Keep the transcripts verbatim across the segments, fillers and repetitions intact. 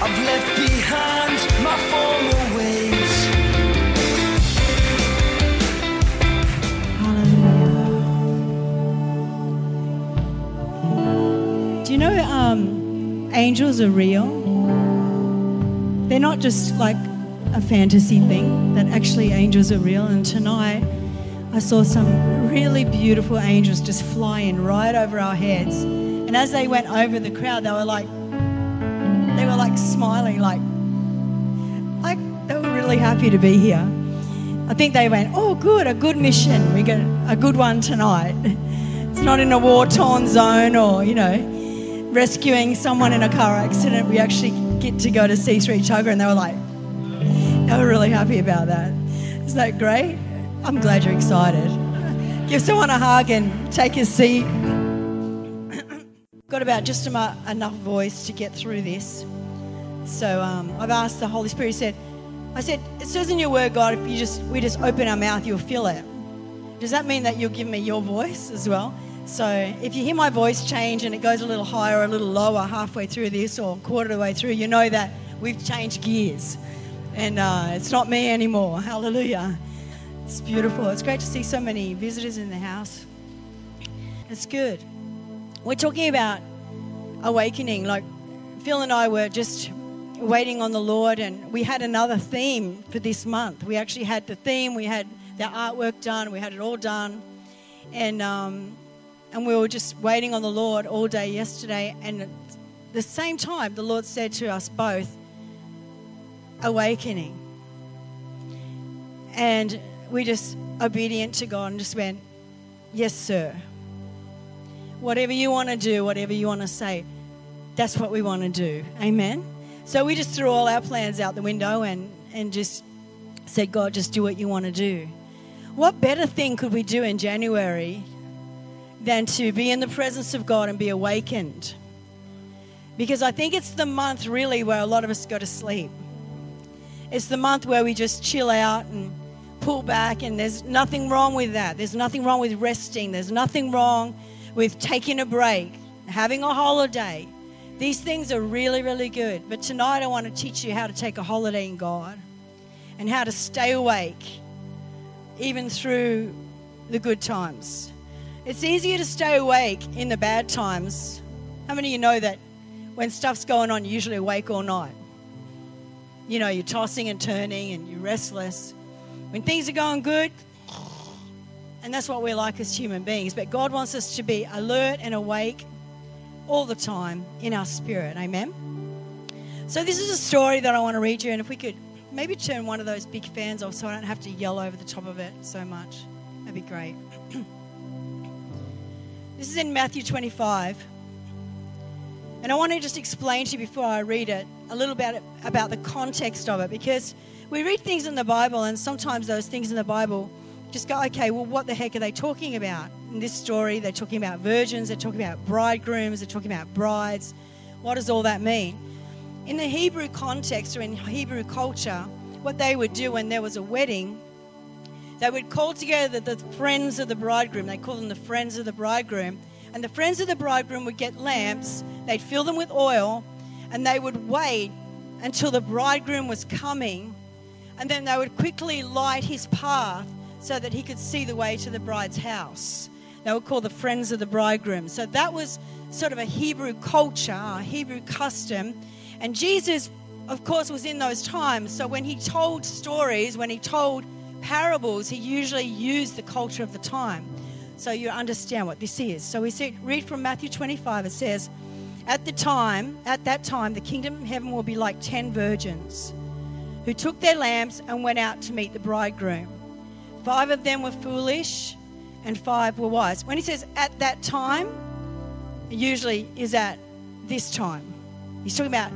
I've left behind my former ways. Hallelujah. Do you know um, angels are real? They're not just like a fantasy thing, that actually angels are real. And tonight I saw some really beautiful angels just flying right over our heads. And as they went over the crowd, they were like, They were like smiling, like, like they were really happy to be here. I think they went, oh, good, a good mission. We get a good one tonight. It's not in a war-torn zone or, you know, rescuing someone in a car accident. We actually get to go to C three Tugger. And they were like, they were really happy about that. Isn't that great? I'm glad you're excited. Give someone a hug and take a seat. Got about just enough voice to get through this. So um, I've asked the Holy Spirit, he said, I said, it says in your word, God, if you just we just open our mouth, you'll fill it. Does that mean that you'll give me your voice as well? So if you hear my voice change and it goes a little higher or a little lower halfway through this or quarter of the way through, you know that we've changed gears. And uh, it's not me anymore. Hallelujah. It's beautiful. It's great to see so many visitors in the house. It's good. We're talking about awakening. Like Phil and I were just waiting on the Lord, and we had another theme for this month. We actually had the theme, we had the artwork done, we had it all done, and um, and we were just waiting on the Lord all day yesterday. And at the same time, the Lord said to us both, "Awakening," and we just obedient to God and just went, "Yes, sir." Whatever you want to do, whatever you want to say, that's what we want to do. Amen? So we just threw all our plans out the window and, and just said, God, just do what you want to do. What better thing could we do in January than to be in the presence of God and be awakened? Because I think it's the month really where a lot of us go to sleep. It's the month where we just chill out and pull back, and there's nothing wrong with that. There's nothing wrong with resting. There's nothing wrong with taking a break, having a holiday. These things are really, really good. But tonight I want to teach you how to take a holiday in God and how to stay awake even through the good times. It's easier to stay awake in the bad times. How many of you know that when stuff's going on, you're usually awake all night? You know, you're tossing and turning and you're restless. When things are going good, and that's what we're like as human beings. But God wants us to be alert and awake all the time in our spirit. Amen? So this is a story that I want to read you. And if we could maybe turn one of those big fans off so I don't have to yell over the top of it so much. That'd be great. This is in Matthew twenty-five. And I want to just explain to you before I read it a little bit about the context of it. Because we read things in the Bible, and sometimes those things in the Bible just go, okay, well, what the heck are they talking about? In this story, they're talking about virgins, they're talking about bridegrooms, they're talking about brides. What does all that mean? In the Hebrew context or in Hebrew culture, what they would do when there was a wedding, they would call together the friends of the bridegroom. They call them the friends of the bridegroom. And the friends of the bridegroom would get lamps, they'd fill them with oil, and they would wait until the bridegroom was coming. And then they would quickly light his path so that he could see the way to the bride's house. They were called the friends of the bridegroom. So that was sort of a Hebrew culture, a Hebrew custom. And Jesus, of course, was in those times. So when he told stories, when he told parables, he usually used the culture of the time. So you understand what this is. So we see, read from Matthew twenty-five. It says, At the time, at that time, the kingdom of heaven will be like ten virgins who took their lamps and went out to meet the bridegroom. Five of them were foolish and five were wise. When he says at that time, it usually is at this time. He's talking about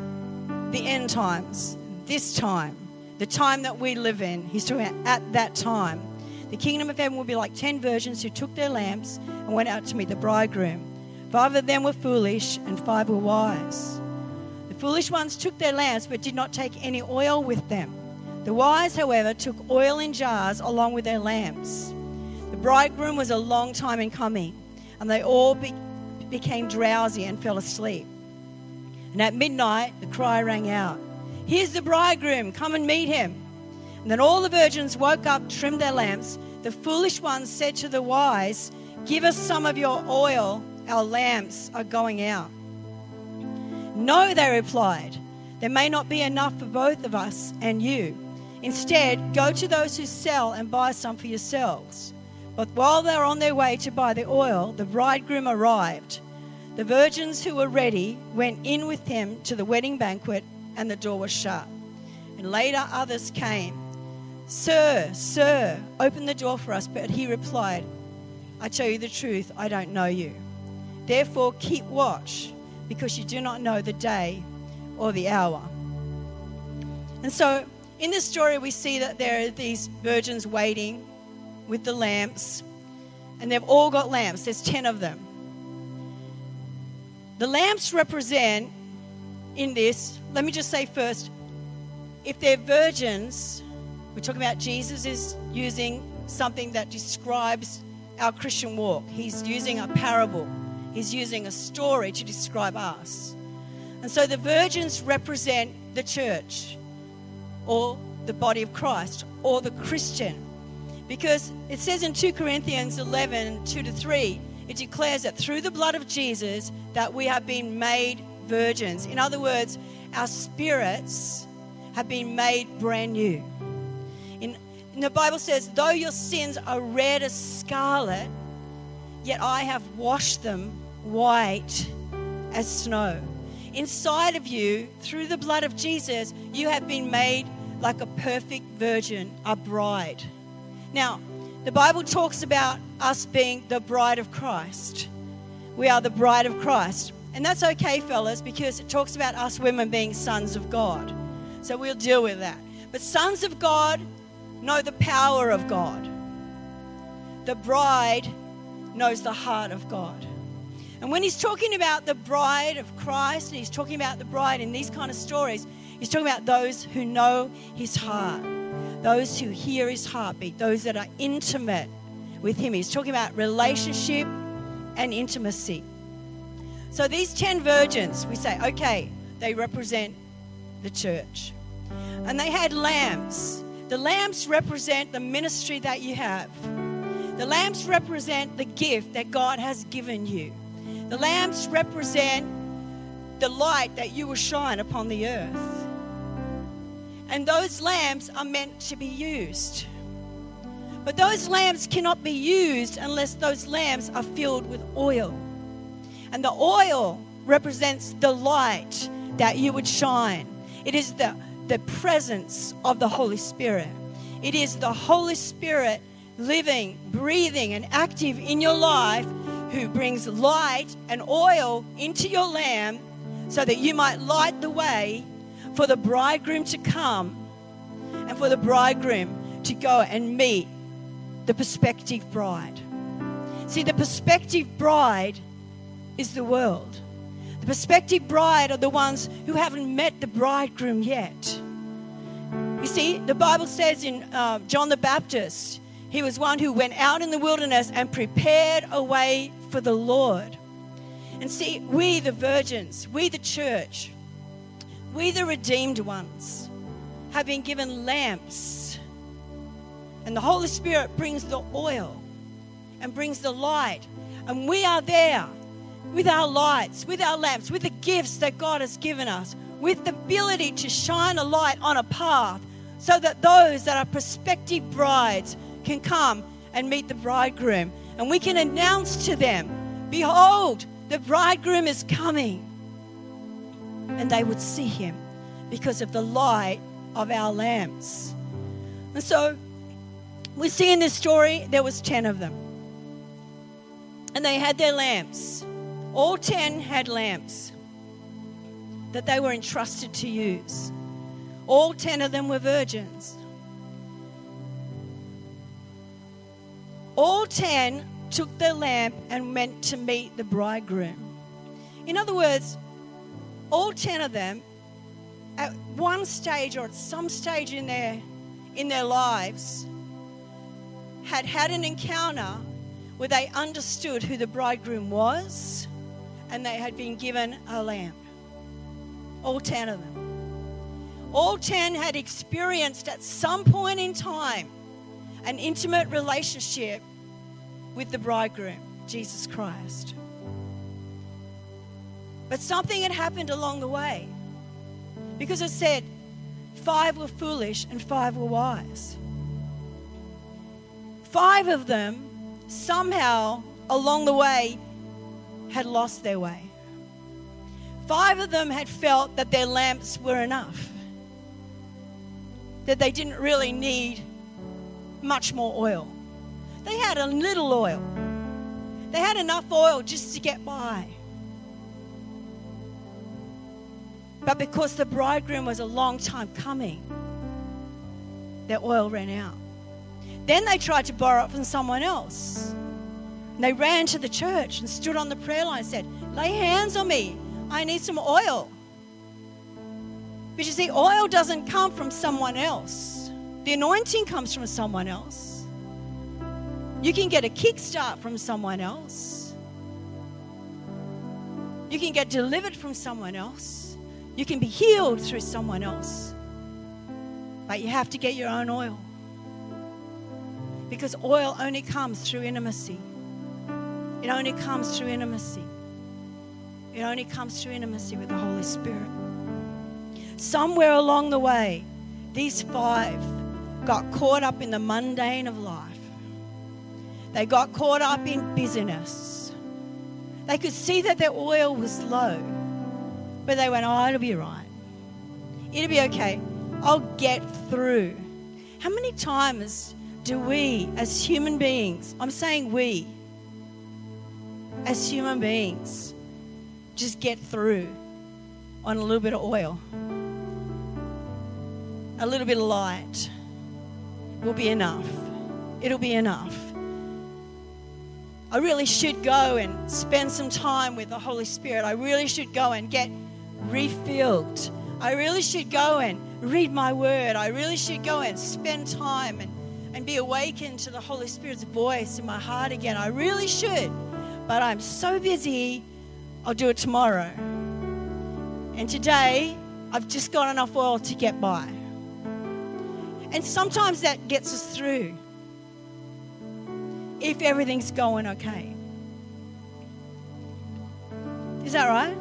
the end times, this time, the time that we live in. He's talking about at that time. The kingdom of heaven will be like ten virgins who took their lamps and went out to meet the bridegroom. Five of them were foolish and five were wise. The foolish ones took their lamps but did not take any oil with them. The wise, however, took oil in jars along with their lamps. The bridegroom was a long time in coming, and they all be- became drowsy and fell asleep. And at midnight, the cry rang out, "Here's the bridegroom, come and meet him." And then all the virgins woke up, trimmed their lamps. The foolish ones said to the wise, "Give us some of your oil, our lamps are going out." "No," they replied, "there may not be enough for both of us and you. Instead, go to those who sell and buy some for yourselves." But while they were on their way to buy the oil, the bridegroom arrived. The virgins who were ready went in with him to the wedding banquet, and the door was shut. And later others came. "Sir, sir, open the door for us." But he replied, "I tell you the truth, I don't know you. Therefore keep watch, because you do not know the day or the hour." And so in this story we see that there are these virgins waiting with the lamps, and they've all got lamps. There's ten of them. The lamps represent in this, let me just say first, if they're virgins, we're talking about Jesus is using something that describes our Christian walk. He's using a parable. He's using a story to describe us. And so the virgins represent the church or the body of Christ or the Christian. Because it says in two Corinthians eleven, two to three, it declares that through the blood of Jesus that we have been made virgins. In other words, our spirits have been made brand new. In, in the Bible says, though your sins are red as scarlet, yet I have washed them white as snow. Inside of you, through the blood of Jesus, you have been made like a perfect virgin, a bride. Now, the Bible talks about us being the bride of Christ. We are the bride of Christ. And that's okay, fellas, because it talks about us women being sons of God. So we'll deal with that. But sons of God know the power of God. The bride knows the heart of God. And when he's talking about the bride of Christ, and he's talking about the bride in these kind of stories, he's talking about those who know his heart, those who hear his heartbeat, those that are intimate with him. He's talking about relationship and intimacy. So these ten virgins, we say, okay, they represent the church. And they had lamps. The lamps represent the ministry that you have. The lamps represent the gift that God has given you. The lamps represent the light that you will shine upon the earth. And those lamps are meant to be used. But those lamps cannot be used unless those lamps are filled with oil. And the oil represents the light that you would shine. It is the, the presence of the Holy Spirit. It is the Holy Spirit living, breathing, and active in your life who brings light and oil into your lamp so that you might light the way for the bridegroom to come and for the bridegroom to go and meet the prospective bride. See, the prospective bride is the world. The prospective bride are the ones who haven't met the bridegroom yet. You see, the Bible says in uh, John the Baptist, he was one who went out in the wilderness and prepared a way for the Lord. And see, we the virgins, we the church, we the redeemed ones have been given lamps. And the Holy Spirit brings the oil and brings the light. And we are there with our lights, with our lamps, with the gifts that God has given us, with the ability to shine a light on a path so that those that are prospective brides can come and meet the bridegroom, and we can announce to them, "Behold, the bridegroom is coming," and they would see him because of the light of our lamps. And so we see in this story there was ten of them, and they had their lamps. All ten had lamps that they were entrusted to use. All ten of them were virgins. all ten took their lamp and went to meet the bridegroom. In other words, all ten of them, at one stage or at some stage in their in their lives, had had an encounter where they understood who the bridegroom was, and they had been given a lamp. All ten of them. All ten had experienced at some point in time an intimate relationship with the bridegroom, Jesus Christ. But something had happened along the way, because it said five were foolish and five were wise. Five of them somehow along the way had lost their way. Five of them had felt that their lamps were enough, that they didn't really need much more oil. They had a little oil. They had enough oil just to get by. But because the bridegroom was a long time coming, their oil ran out. Then they tried to borrow it from someone else. And they ran to the church and stood on the prayer line and said, "Lay hands on me. I need some oil." But you see, oil doesn't come from someone else. The anointing comes from someone else. You can get a kickstart from someone else. You can get delivered from someone else. You can be healed through someone else. But you have to get your own oil. Because oil only comes through intimacy. It only comes through intimacy. It only comes through intimacy with the Holy Spirit. Somewhere along the way, these five got caught up in the mundane of life. They got caught up in busyness. They could see that their oil was low, but they went, "Oh, it'll be right. It'll be okay. I'll get through." How many times do we as human beings, I'm saying we, as human beings, just get through on a little bit of oil? A little bit of light will be enough. It'll be enough. I really should go and spend some time with the Holy Spirit. I really should go and get refilled. I really should go and read my word. I really should go and spend time and and be awakened to the Holy Spirit's voice in my heart again. I really should, but I'm so busy, I'll do it tomorrow. And today, I've just got enough oil to get by. And sometimes that gets us through, if everything's going okay. Is that right?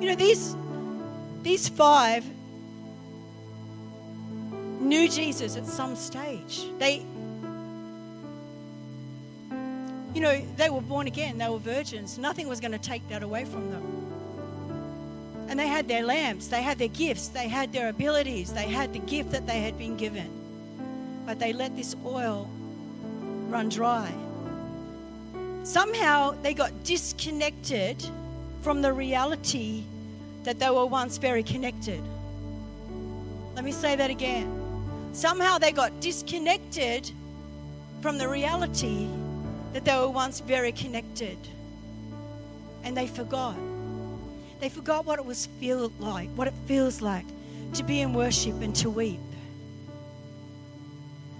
You know, these... These five knew Jesus at some stage. They, you know, they were born again. They were virgins. Nothing was going to take that away from them. And they had their lamps. They had their gifts. They had their abilities. They had the gift that they had been given. But they let this oil run dry. Somehow they got disconnected from the reality that they were once very connected. Let me say that again. Somehow they got disconnected from the reality that they were once very connected. And they forgot. They forgot what it was feel like, what it feels like to be in worship and to weep.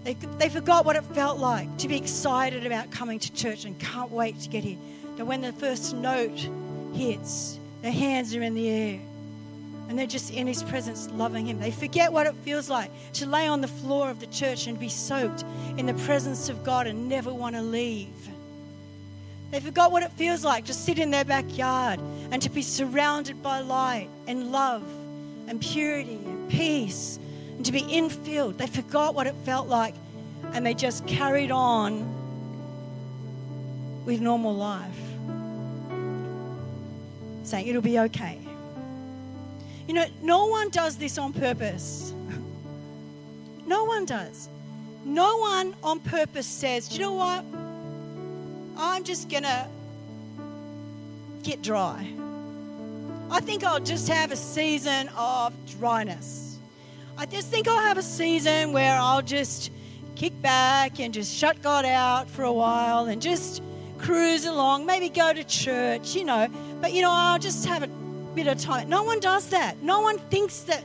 They, they forgot what it felt like to be excited about coming to church and can't wait to get here. That when the first note hits, their hands are in the air and they're just in His presence loving Him. They forget what it feels like to lay on the floor of the church and be soaked in the presence of God and never want to leave. They forgot what it feels like to sit in their backyard and to be surrounded by light and love and purity and peace and to be infilled. They forgot what it felt like and they just carried on with normal life, saying it'll be okay. You know, no one does this on purpose. No one does. No one on purpose says, "Do you know what? I'm just going to get dry. I think I'll just have a season of dryness. I just think I'll have a season where I'll just kick back and just shut God out for a while and just cruise along, maybe go to church, you know. But, you know, I'll just have a bit of time. No one does that. No one thinks that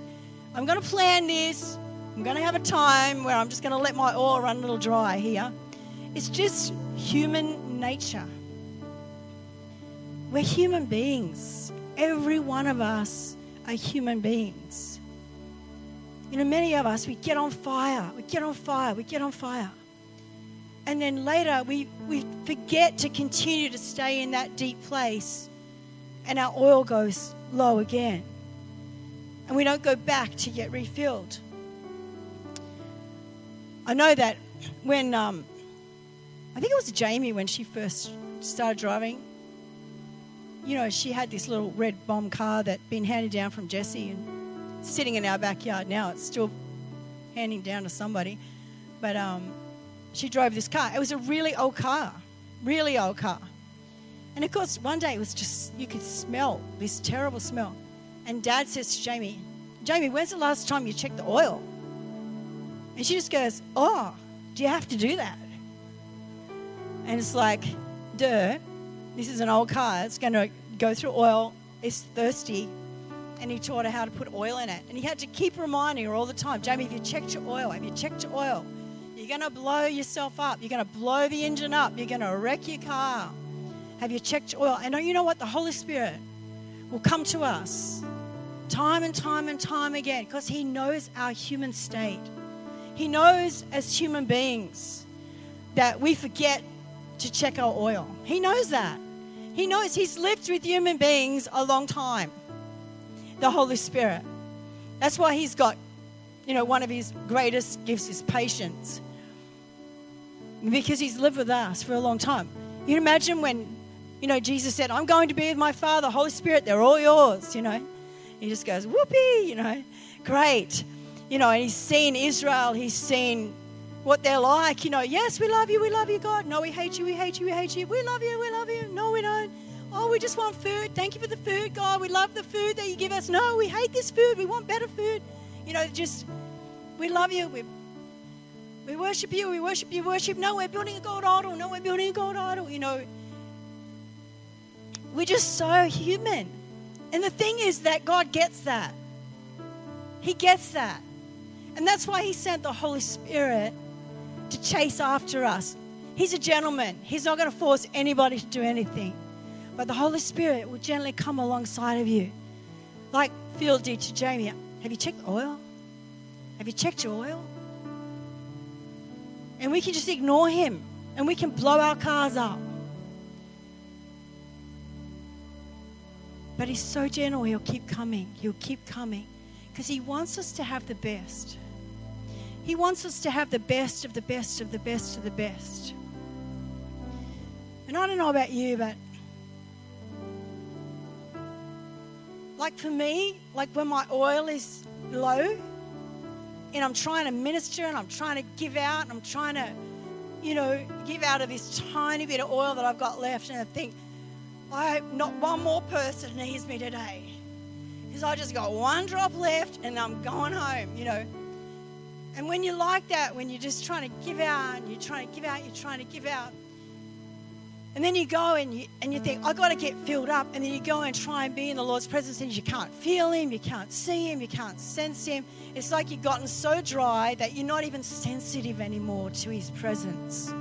I'm going to plan this. I'm going to have a time where I'm just going to let my oil run a little dry here. It's just human nature. We're human beings. Every one of us are human beings. You know, many of us, we get on fire, we get on fire, we get on fire. And then later we, we forget to continue to stay in that deep place and our oil goes low again. And we don't go back to get refilled. I know that when, um, I think it was Jamie when she first started driving, you know, she had this little red bomb car that had been handed down from Jesse and sitting in our backyard now. It's still handing down to somebody. But um, she drove this car. It was a really old car, really old car. And of course, one day it was just, you could smell this terrible smell. And Dad says to Jamie, Jamie, when's the last time you checked the oil? And she just goes, oh, do you have to do that? And it's like, duh, this is an old car. It's going to go through oil. It's thirsty. And he taught her how to put oil in it. And he had to keep reminding her all the time, Jamie, have you checked your oil? Have you checked your oil? You're going to blow yourself up. You're going to blow the engine up. You're going to wreck your car. Have you checked your oil? And you know what? The Holy Spirit will come to us time and time and time again because he knows our human state. He knows as human beings that we forget to check our oil. He knows that. He knows he's lived with human beings a long time. The Holy Spirit. That's why he's got, you know, one of his greatest gifts is patience. Because he's lived with us for a long time. You imagine when, you know, Jesus said, I'm going to be with my Father, Holy Spirit, they're all yours, you know. He just goes, whoopee, you know, great. You know, and he's seen Israel, he's seen what they're like, you know, yes, we love you, we love you, God. No, we hate you, we hate you, we hate you. We love you, we love you. No, we don't. Oh, we just want food. Thank you for the food, God. We love the food that you give us. No, we hate this food. We want better food. You know, just, we love you. We we worship you. We worship you. Worship. No, we're building a gold idol. No, we're building a gold idol. You know, we're just so human. And the thing is that God gets that. He gets that. And that's why he sent the Holy Spirit to chase after us. He's a gentleman. He's not going to force anybody to do anything. But the Holy Spirit will gently come alongside of you. Like Phil did to Jamie. Have you checked the oil? Have you checked your oil? And we can just ignore him. And we can blow our cars up. But he's so gentle, he'll keep coming. He'll keep coming. Because he wants us to have the best. He wants us to have the best of the best of the best of the best. And I don't know about you, but like for me, like when my oil is low and I'm trying to minister and I'm trying to give out and I'm trying to, you know, give out of this tiny bit of oil that I've got left, and I think, I hope not one more person needs me today because I just got one drop left and I'm going home, you know. And when you're like that, when you're just trying to give out and you're trying to give out, you're trying to give out, and then you go and you, and you think, I've got to get filled up. And then you go and try and be in the Lord's presence and you can't feel him, you can't see him, you can't sense him. It's like you've gotten so dry that you're not even sensitive anymore to his presence.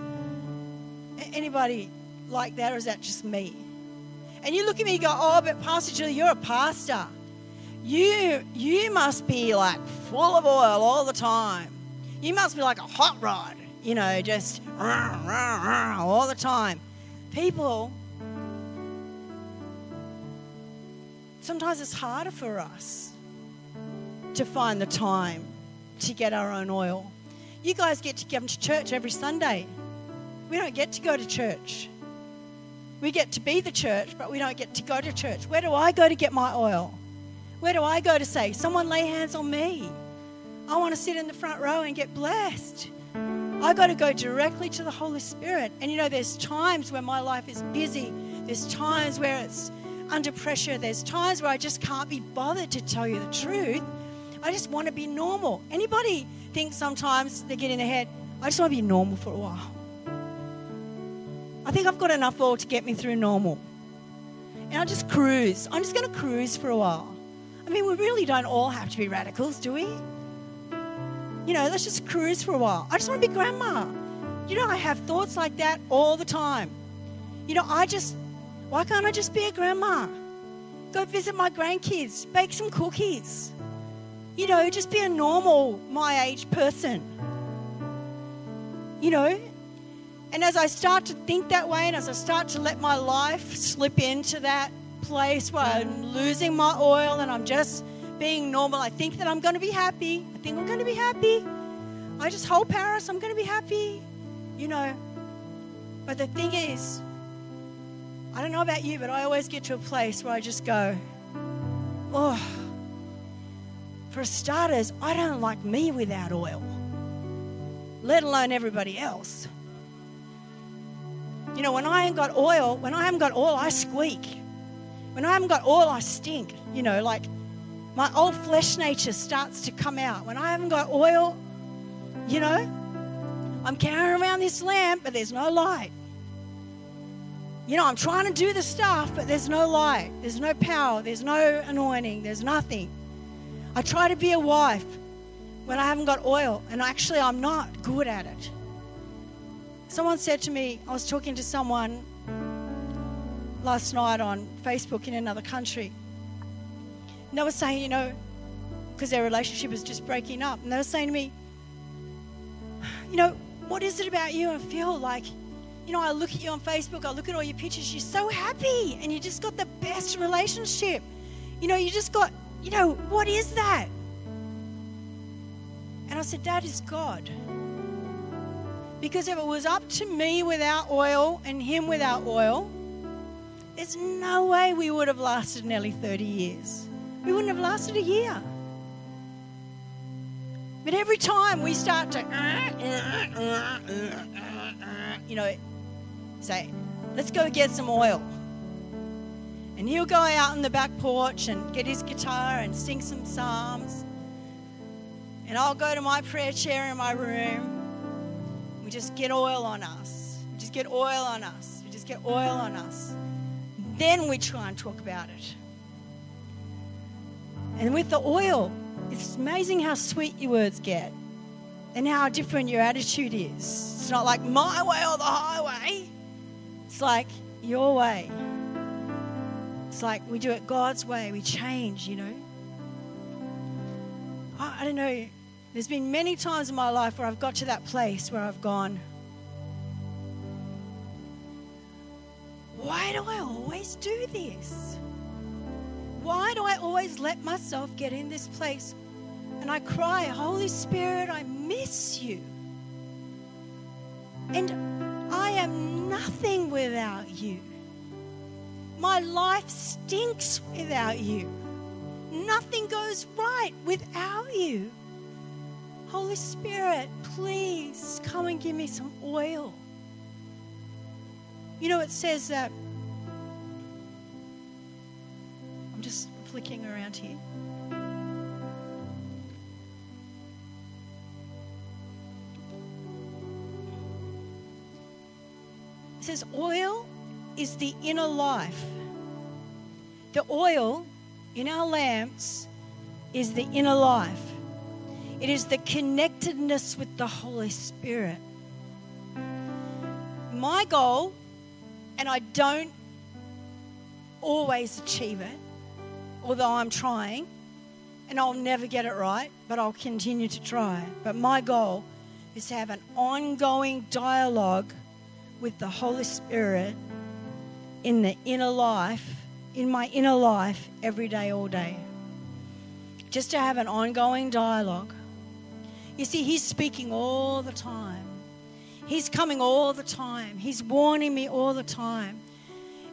Anybody like that, or is that just me? And you look at me and go, oh, but Pastor Julie, you're a pastor. You, you must be like full of oil all the time. You must be like a hot rod, you know, just rah, rah, rah, all the time. People, sometimes it's harder for us to find the time to get our own oil. You guys get to come to church every Sunday. We don't get to go to church. We get to be the church, but we don't get to go to church. Where do I go to get my oil? Where do I go to say, someone lay hands on me? I want to sit in the front row and get blessed. I got to go directly to the Holy Spirit. And you know, there's times where my life is busy. There's times where it's under pressure. There's times where I just can't be bothered to tell you the truth. I just want to be normal. Anybody think sometimes they get in their head, I just want to be normal for a while. I think I've got enough oil to get me through normal. And I'll just cruise. I'm just going to cruise for a while. I mean, we really don't all have to be radicals, do we? You know, let's just cruise for a while. I just want to be grandma. You know, I have thoughts like that all the time. You know, I just, why can't I just be a grandma? Go visit my grandkids, bake some cookies. You know, just be a normal, my age person. You know, and as I start to think that way and as I start to let my life slip into that place where I'm losing my oil and I'm just being normal, I think that I'm going to be happy. I think I'm going to be happy. I just hold Paris, I'm going to be happy. You know, but the thing is, I don't know about you, but I always get to a place where I just go, oh, for starters, I don't like me without oil, let alone everybody else. You know, when I ain't got oil, when I haven't got oil, I squeak. When I haven't got oil, I stink. You know, like my old flesh nature starts to come out. When I haven't got oil, you know, I'm carrying around this lamp, but there's no light. You know, I'm trying to do the stuff, but there's no light. There's no power. There's no anointing. There's nothing. I try to be a wife when I haven't got oil, and actually I'm not good at it. Someone said to me, I was talking to someone last night on Facebook in another country, and they were saying, you know, because their relationship was just breaking up, and they were saying to me, you know, what is it about you and Phil? Like, you know, I look at you on Facebook, I look at all your pictures, you're so happy and you just got the best relationship. You know, you just got, you know, what is that? And I said, that is God. Because if it was up to me without oil and him without oil, there's no way we would have lasted nearly thirty years. We wouldn't have lasted a year. But every time we start to, you know, say, let's go get some oil. And he'll go out on the back porch and get his guitar and sing some psalms. And I'll go to my prayer chair in my room. We just get oil on us. We just get oil on us. We just get oil on us. Then we try and talk about it. And with the oil, it's amazing how sweet your words get and how different your attitude is. It's not like my way or the highway. It's like your way. It's like we do it God's way. We change, you know. I, I don't know. There's been many times in my life where I've got to that place where I've gone, why do I always do this? Why do I always let myself get in this place? And I cry, Holy Spirit, I miss you. And I am nothing without you. My life stinks without you. Nothing goes right without you. Holy Spirit, please come and give me some oil. You know, it says that, I'm just flicking around here. It says oil is the inner life. The oil in our lamps is the inner life. It is the connectedness with the Holy Spirit. My goal, and I don't always achieve it, although I'm trying, and I'll never get it right, but I'll continue to try. But my goal is to have an ongoing dialogue with the Holy Spirit in the inner life, in my inner life, every day, all day. Just to have an ongoing dialogue. You see, He's speaking all the time. He's coming all the time. He's warning me all the time.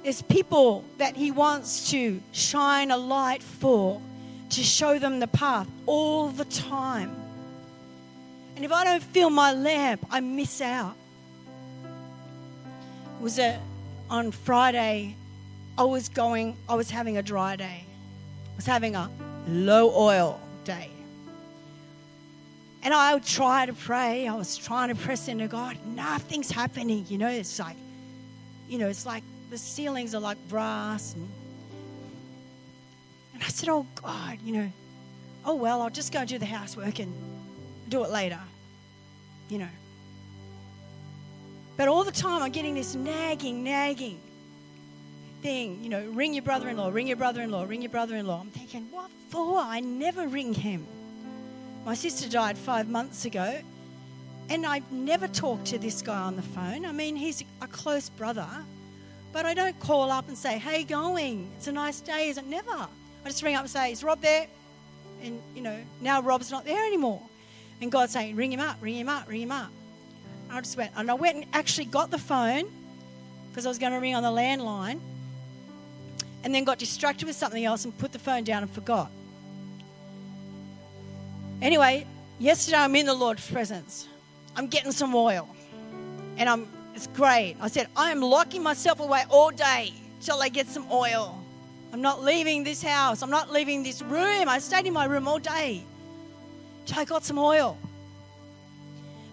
There's people that He wants to shine a light for, to show them the path all the time. And if I don't feel my lamp, I miss out. It was a, on Friday, I was going, I was having a dry day. I was having a low oil day. And I would try to pray. I was trying to press into God. Nothing's happening. You know, it's like, you know, it's like the ceilings are like brass. And, and I said, oh, God, you know, oh, well, I'll just go do the housework and do it later, you know. But all the time I'm getting this nagging, nagging thing, you know, ring your brother-in-law, ring your brother-in-law, ring your brother-in-law. I'm thinking, what for? I never ring him. My sister died five months ago, and I've never talked to this guy on the phone. I mean, he's a close brother, but I don't call up and say, hey, going, it's a nice day, is it? Never. I just ring up and say, is Rob there? And, you know, now Rob's not there anymore. And God's saying, ring him up, ring him up, ring him up. And I just went, and I went and actually got the phone because I was going to ring on the landline, and then got distracted with something else and put the phone down and forgot. Anyway, yesterday I'm in the Lord's presence. I'm getting some oil, and I'm it's great. I said, I am locking myself away all day till I get some oil. I'm not leaving this house. I'm not leaving this room. I stayed in my room all day till I got some oil.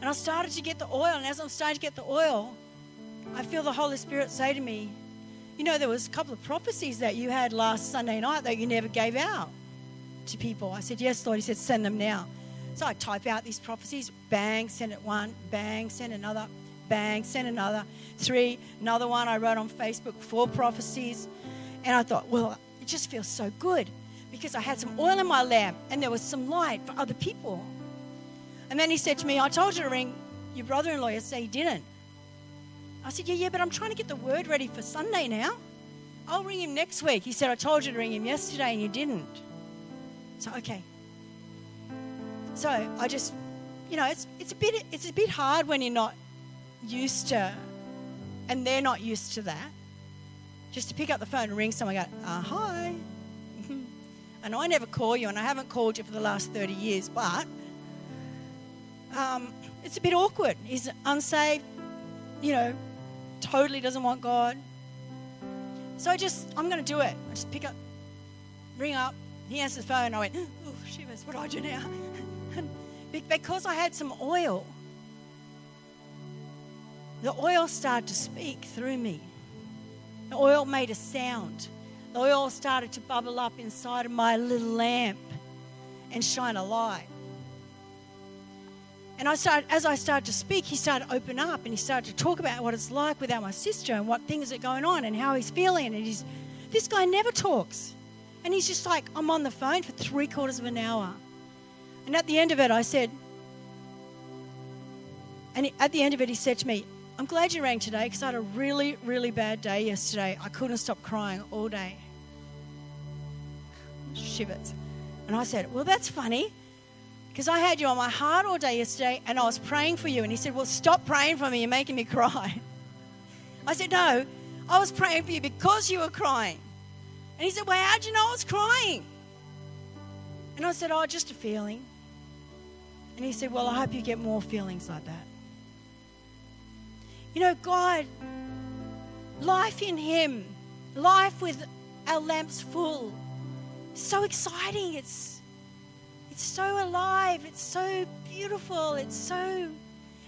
And I started to get the oil, and as I'm starting to get the oil, I feel the Holy Spirit say to me, you know, there was a couple of prophecies that you had last Sunday night that you never gave out to people. I said, yes, Lord. He said, send them now. So I type out these prophecies, bang, send it one, bang, send another, bang, send another, three, another one. I wrote on Facebook, four prophecies. And I thought, well, it just feels so good because I had some oil in my lamp and there was some light for other people. And then he said to me, I told you to ring your brother-in-law yesterday. He didn't. I said, yeah, yeah, but I'm trying to get the word ready for Sunday now. I'll ring him next week. He said, I told you to ring him yesterday and you didn't. So, okay. So I just, you know, it's it's a bit it's a bit hard when you're not used to, and they're not used to that, just to pick up the phone and ring someone and go, uh, hi. And I never call you, and I haven't called you for the last thirty years, but... Um, it's a bit awkward. He's unsaved, you know, totally doesn't want God. So I just, I'm going to do it. I just pick up, ring up. He answers the phone. I went, oh, shivers, what do I do now? Because I had some oil, the oil started to speak through me. The oil made a sound. The oil started to bubble up inside of my little lamp and shine a light. And I started, as I started to speak, he started to open up and he started to talk about what it's like without my sister and what things are going on and how he's feeling. And he's, this guy never talks. And he's just like, I'm on the phone for three quarters of an hour. And at the end of it, I said, and at the end of it, he said to me, I'm glad you rang today because I had a really, really bad day yesterday. I couldn't stop crying all day. Shivers. And I said, well, that's funny, because I had you on my heart all day yesterday and I was praying for you. And he said, well, stop praying for me. You're making me cry. I said, no, I was praying for you because you were crying. And he said, well, how'd you know I was crying? And I said, oh, just a feeling. And he said, well, I hope you get more feelings like that. You know, God, life in Him, life with our lamps full, it's so exciting. It's It's so alive. It's so beautiful. It's so...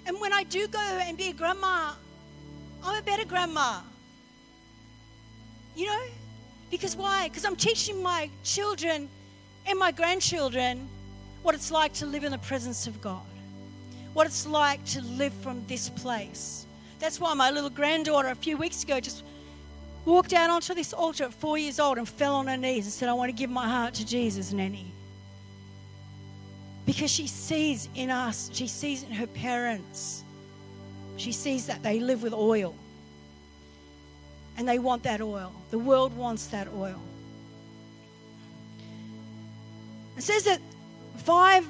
And when I do go and be a grandma, I'm a better grandma. You know? Because why? Because I'm teaching my children and my grandchildren what it's like to live in the presence of God. What it's like to live from this place. That's why my little granddaughter a few weeks ago just walked out onto this altar at four years old and fell on her knees and said, I want to give my heart to Jesus, Nanny. Because she sees in us, she sees in her parents, she sees that they live with oil. And they want that oil. The world wants that oil. It says that five,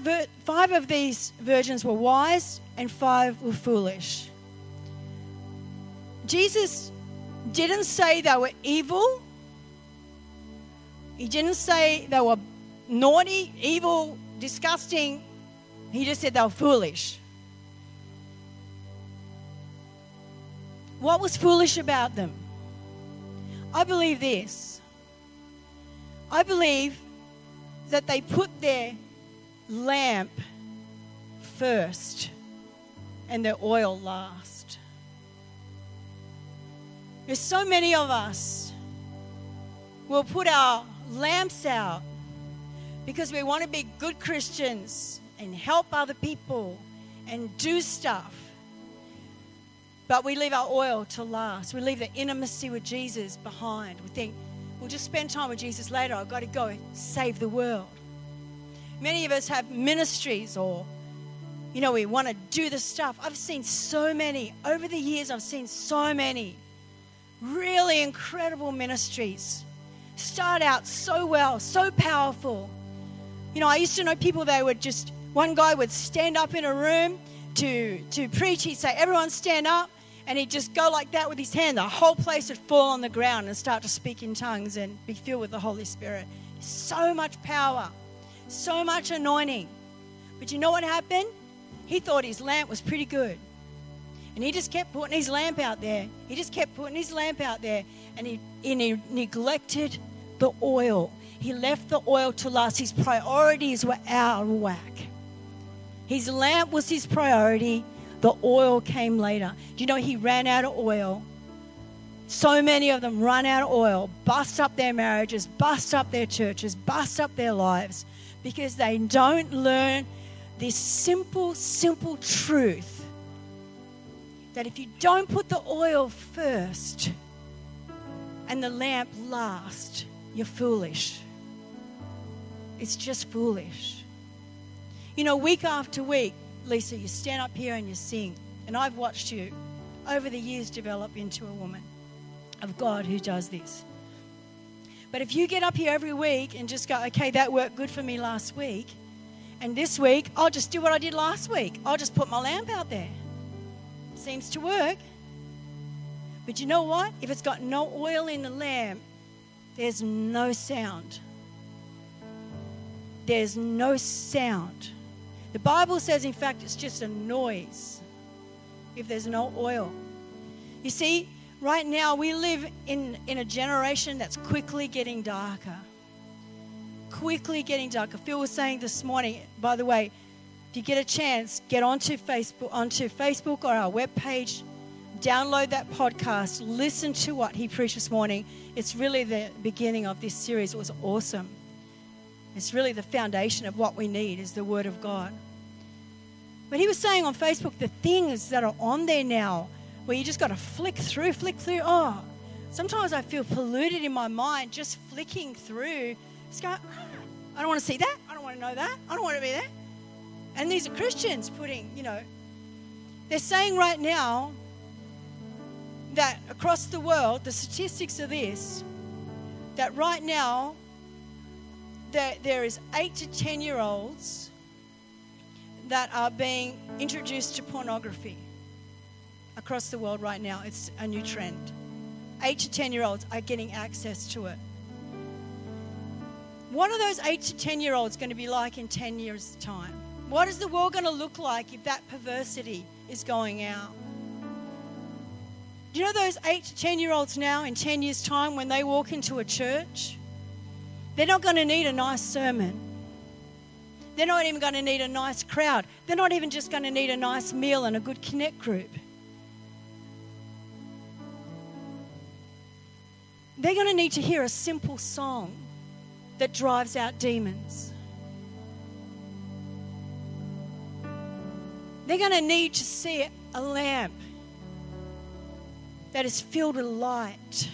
five of these virgins were wise and five were foolish. Jesus didn't say they were evil. He didn't say they were naughty, evil, disgusting. He just said they were foolish. What was foolish about them? I believe this. I believe that they put their lamp first and their oil last. There's so many of us will put our lamps out because we want to be good Christians and help other people and do stuff. But we leave our oil to last. We leave the intimacy with Jesus behind. We think, we'll just spend time with Jesus later. I've got to go save the world. Many of us have ministries or, you know, we want to do the stuff. I've seen so many. Over the years, I've seen so many really incredible ministries start out so well, so powerful. You know, I used to know people, they would just, one guy would stand up in a room to, to preach. He'd say, everyone stand up. And he'd just go like that with his hand. The whole place would fall on the ground and start to speak in tongues and be filled with the Holy Spirit. So much power, so much anointing. But you know what happened? He thought his lamp was pretty good. And he just kept putting his lamp out there. He just kept putting his lamp out there. And he, and he neglected the oil. He left the oil to last. His priorities were out of whack. His lamp was his priority. The oil came later. Do you know he ran out of oil? So many of them run out of oil, bust up their marriages, bust up their churches, bust up their lives because they don't learn this simple, simple truth that if you don't put the oil first and the lamp last, you're foolish. It's just foolish. You know, week after week, Lisa, you stand up here and you sing. And I've watched you over the years develop into a woman of God who does this. But if you get up here every week and just go, okay, that worked good for me last week. And this week, I'll just do what I did last week. I'll just put my lamp out there. Seems to work. But you know what? If it's got no oil in the lamp, there's no sound. There's no sound. The Bible says, in fact, it's just a noise if there's no oil. You see, right now we live in, in a generation that's quickly getting darker. Quickly getting darker. Phil was saying this morning, by the way, if you get a chance, get onto Facebook, onto Facebook or our webpage, download that podcast, listen to what he preached this morning. It's really the beginning of this series. It was awesome. It's really the foundation of what we need is the Word of God. But he was saying on Facebook, the things that are on there now, where you just got to flick through, flick through. Oh, sometimes I feel polluted in my mind just flicking through. Just go, ah, I don't want to see that. I don't want to know that. I don't want to be there. And these are Christians putting, you know, they're saying right now that across the world, the statistics are this, that right now there, there is eight to ten year olds that are being introduced to pornography across the world right now. It's a new trend. eight to ten year olds are getting access to it. What are those eight to ten year olds going to be like in ten years' time? What is the world going to look like if that perversity is going out? Do you know those eight to ten year olds now in ten years' time when they walk into a church, they're not going to need a nice sermon. They're not even going to need a nice crowd. They're not even just going to need a nice meal and a good connect group. They're going to need to hear a simple song that drives out demons. They're going to need to see a lamp that is filled with light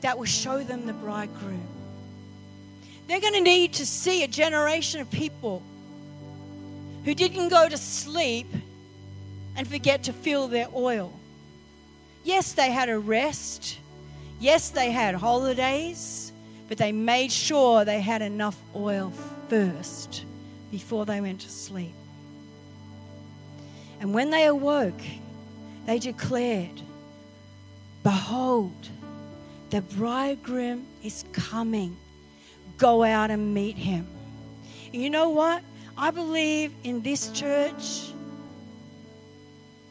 that will show them the bridegroom. They're going to need to see a generation of people who didn't go to sleep and forget to fill their oil. Yes, they had a rest. Yes, they had holidays, but they made sure they had enough oil first before they went to sleep. And when they awoke, they declared, "Behold, the bridegroom is coming. Go out and meet him." And you know what? I believe in this church,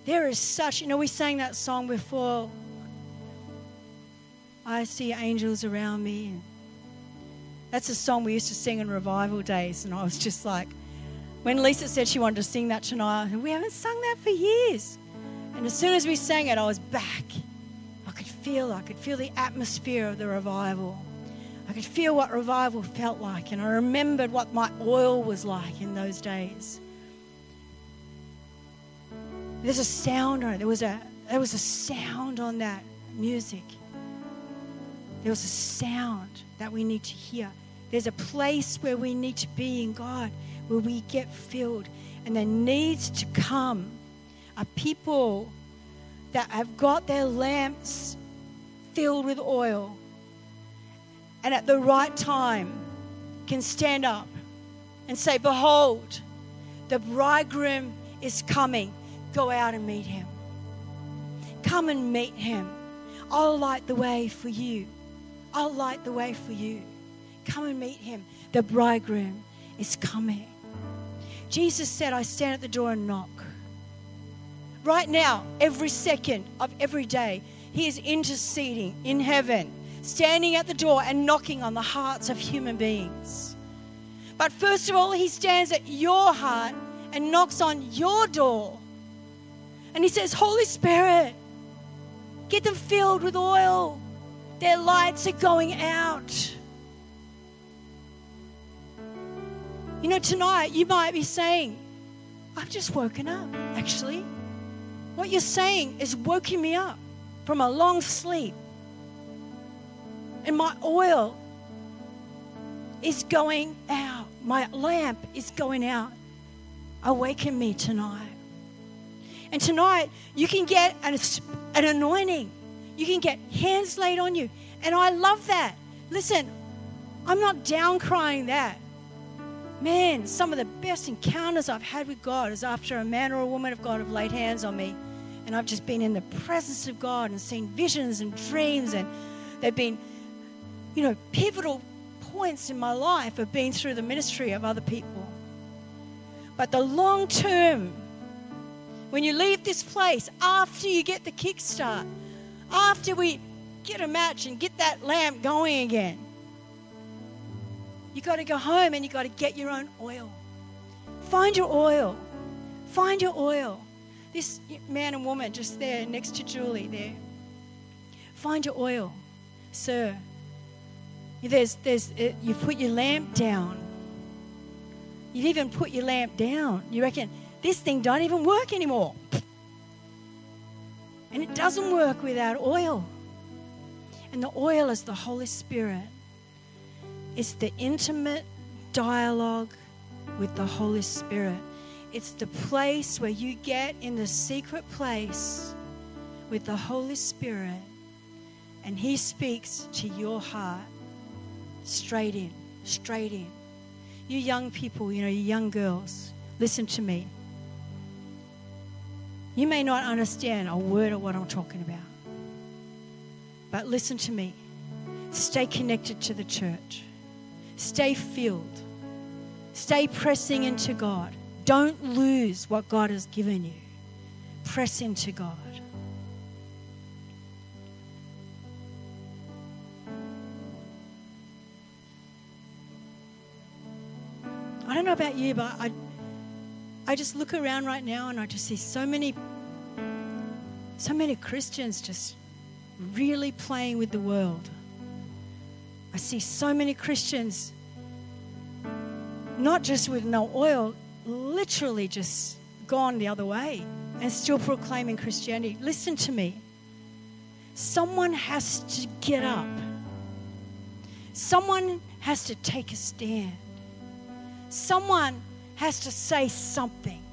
there is such, you know, we sang that song before, "I See Angels Around Me." That's a song we used to sing in revival days. And I was just like, When Lisa said she wanted to sing that tonight, we haven't sung that for years. And as soon as we sang it, I was back. I could feel, I could feel the atmosphere of the revival. I could feel what revival felt like. And I remembered what my oil was like in those days. There's a sound on it. There was a, there was a sound on that music. There was a sound that we need to hear. There's a place where we need to be in God, where we get filled. And there needs to come a people that have got their lamps filled with oil and at the right time can stand up and say, "Behold, the bridegroom is coming. Go out and meet him. Come and meet him. I'll light the way for you. I'll light the way for you. Come and meet him. The bridegroom is coming." Jesus said, "I stand at the door and knock." Right now, every second of every day, he is interceding in heaven, standing at the door and knocking on the hearts of human beings. But first of all, he stands at your heart and knocks on your door. And he says, "Holy Spirit, get them filled with oil. Their lights are going out." You know, tonight you might be saying, "I've just woken up, actually." What you're saying is woken me up from a long sleep. And my oil is going out. My lamp is going out. Awaken me tonight. And tonight you can get an, an anointing. You can get hands laid on you. And I love that. Listen, I'm not down crying that. Man, some of the best encounters I've had with God is after a man or a woman of God have laid hands on me, and I've just been in the presence of God and seen visions and dreams, and they've been, you know, pivotal points in my life of being through the ministry of other people. But the long term, when you leave this place, after you get the kickstart, after we get a match and get that lamp going again, you got to go home and you got to get your own oil. Find your oil. Find your oil. This man and woman just there next to Julie there. Find your oil, sir. There's, there's, you put your lamp down. You've even put your lamp down. You reckon this thing don't even work anymore. And it doesn't work without oil. And the oil is the Holy Spirit. It's the intimate dialogue with the Holy Spirit. It's the place where you get in the secret place with the Holy Spirit and he speaks to your heart straight in, straight in. You young people, you know, you young girls, listen to me. You may not understand a word of what I'm talking about, but listen to me. Stay connected to the church. Stay filled. Stay pressing into God. Don't lose what God has given you. Press into God. I don't know about you, but I I just look around right now and I just see so many so many Christians just really playing with the world. I see so many Christians, not just with no oil, literally just gone the other way and still proclaiming Christianity. Listen to me. Someone has to get up. Someone has to take a stand. Someone has to say something.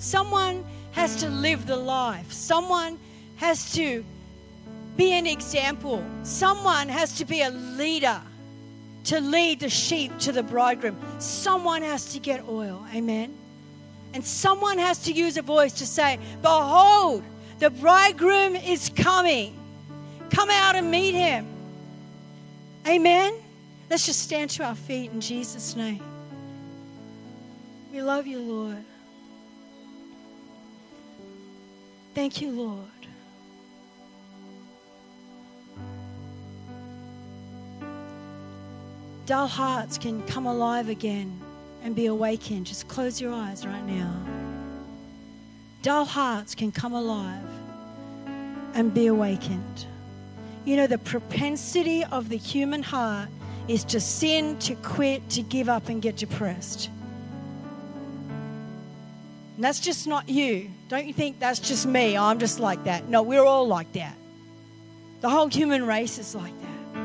Someone has to live the life. Someone has to be an example. Someone has to be a leader to lead the sheep to the bridegroom. Someone has to get oil. Amen. And someone has to use a voice to say, "Behold, the bridegroom is coming. Come out and meet him." Amen. Let's just stand to our feet in Jesus' name. We love you, Lord. Thank you, Lord. Dull hearts can come alive again and be awakened. Just close your eyes right now. Dull hearts can come alive and be awakened. You know, the propensity of the human heart is to sin, to quit, to give up and get depressed. And that's just not you. Don't you think that's just me? I'm just like that. No, we're all like that. The whole human race is like that.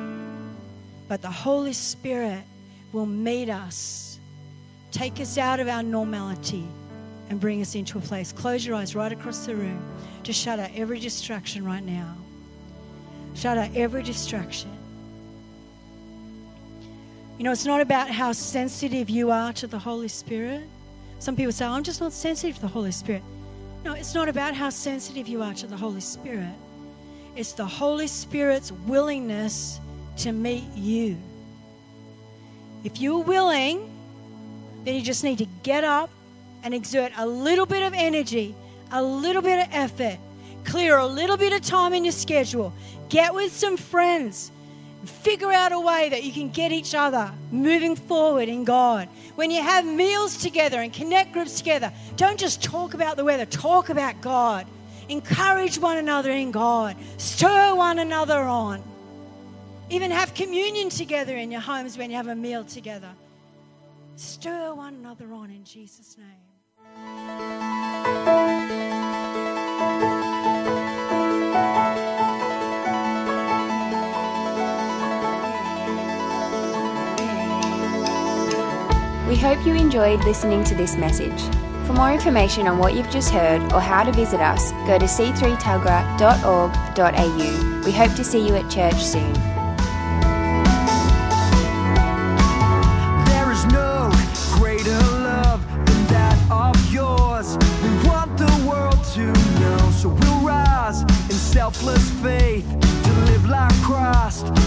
But the Holy Spirit will meet us, take us out of our normality and bring us into a place. Close your eyes right across the room. Just shut out every distraction right now. Shut out every distraction. You know, it's not about how sensitive you are to the Holy Spirit. Some people say, I'm just not sensitive to the Holy Spirit. No, it's not about how sensitive you are to the Holy Spirit. It's the Holy Spirit's willingness to meet you. If you're willing, then you just need to get up and exert a little bit of energy, a little bit of effort, clear a little bit of time in your schedule, get with some friends, figure out a way that you can get each other moving forward in God. When you have meals together and connect groups together, don't just talk about the weather, talk about God. Encourage one another in God. Stir one another on. Even have communion together in your homes when you have a meal together. Stir one another on in Jesus' name. We hope you enjoyed listening to this message. For more information on what you've just heard or how to visit us, go to c three telgra dot org dot a u. We hope to see you at church soon. There is no greater love than that of yours. We want the world to know, so we'll rise in selfless faith to live like Christ.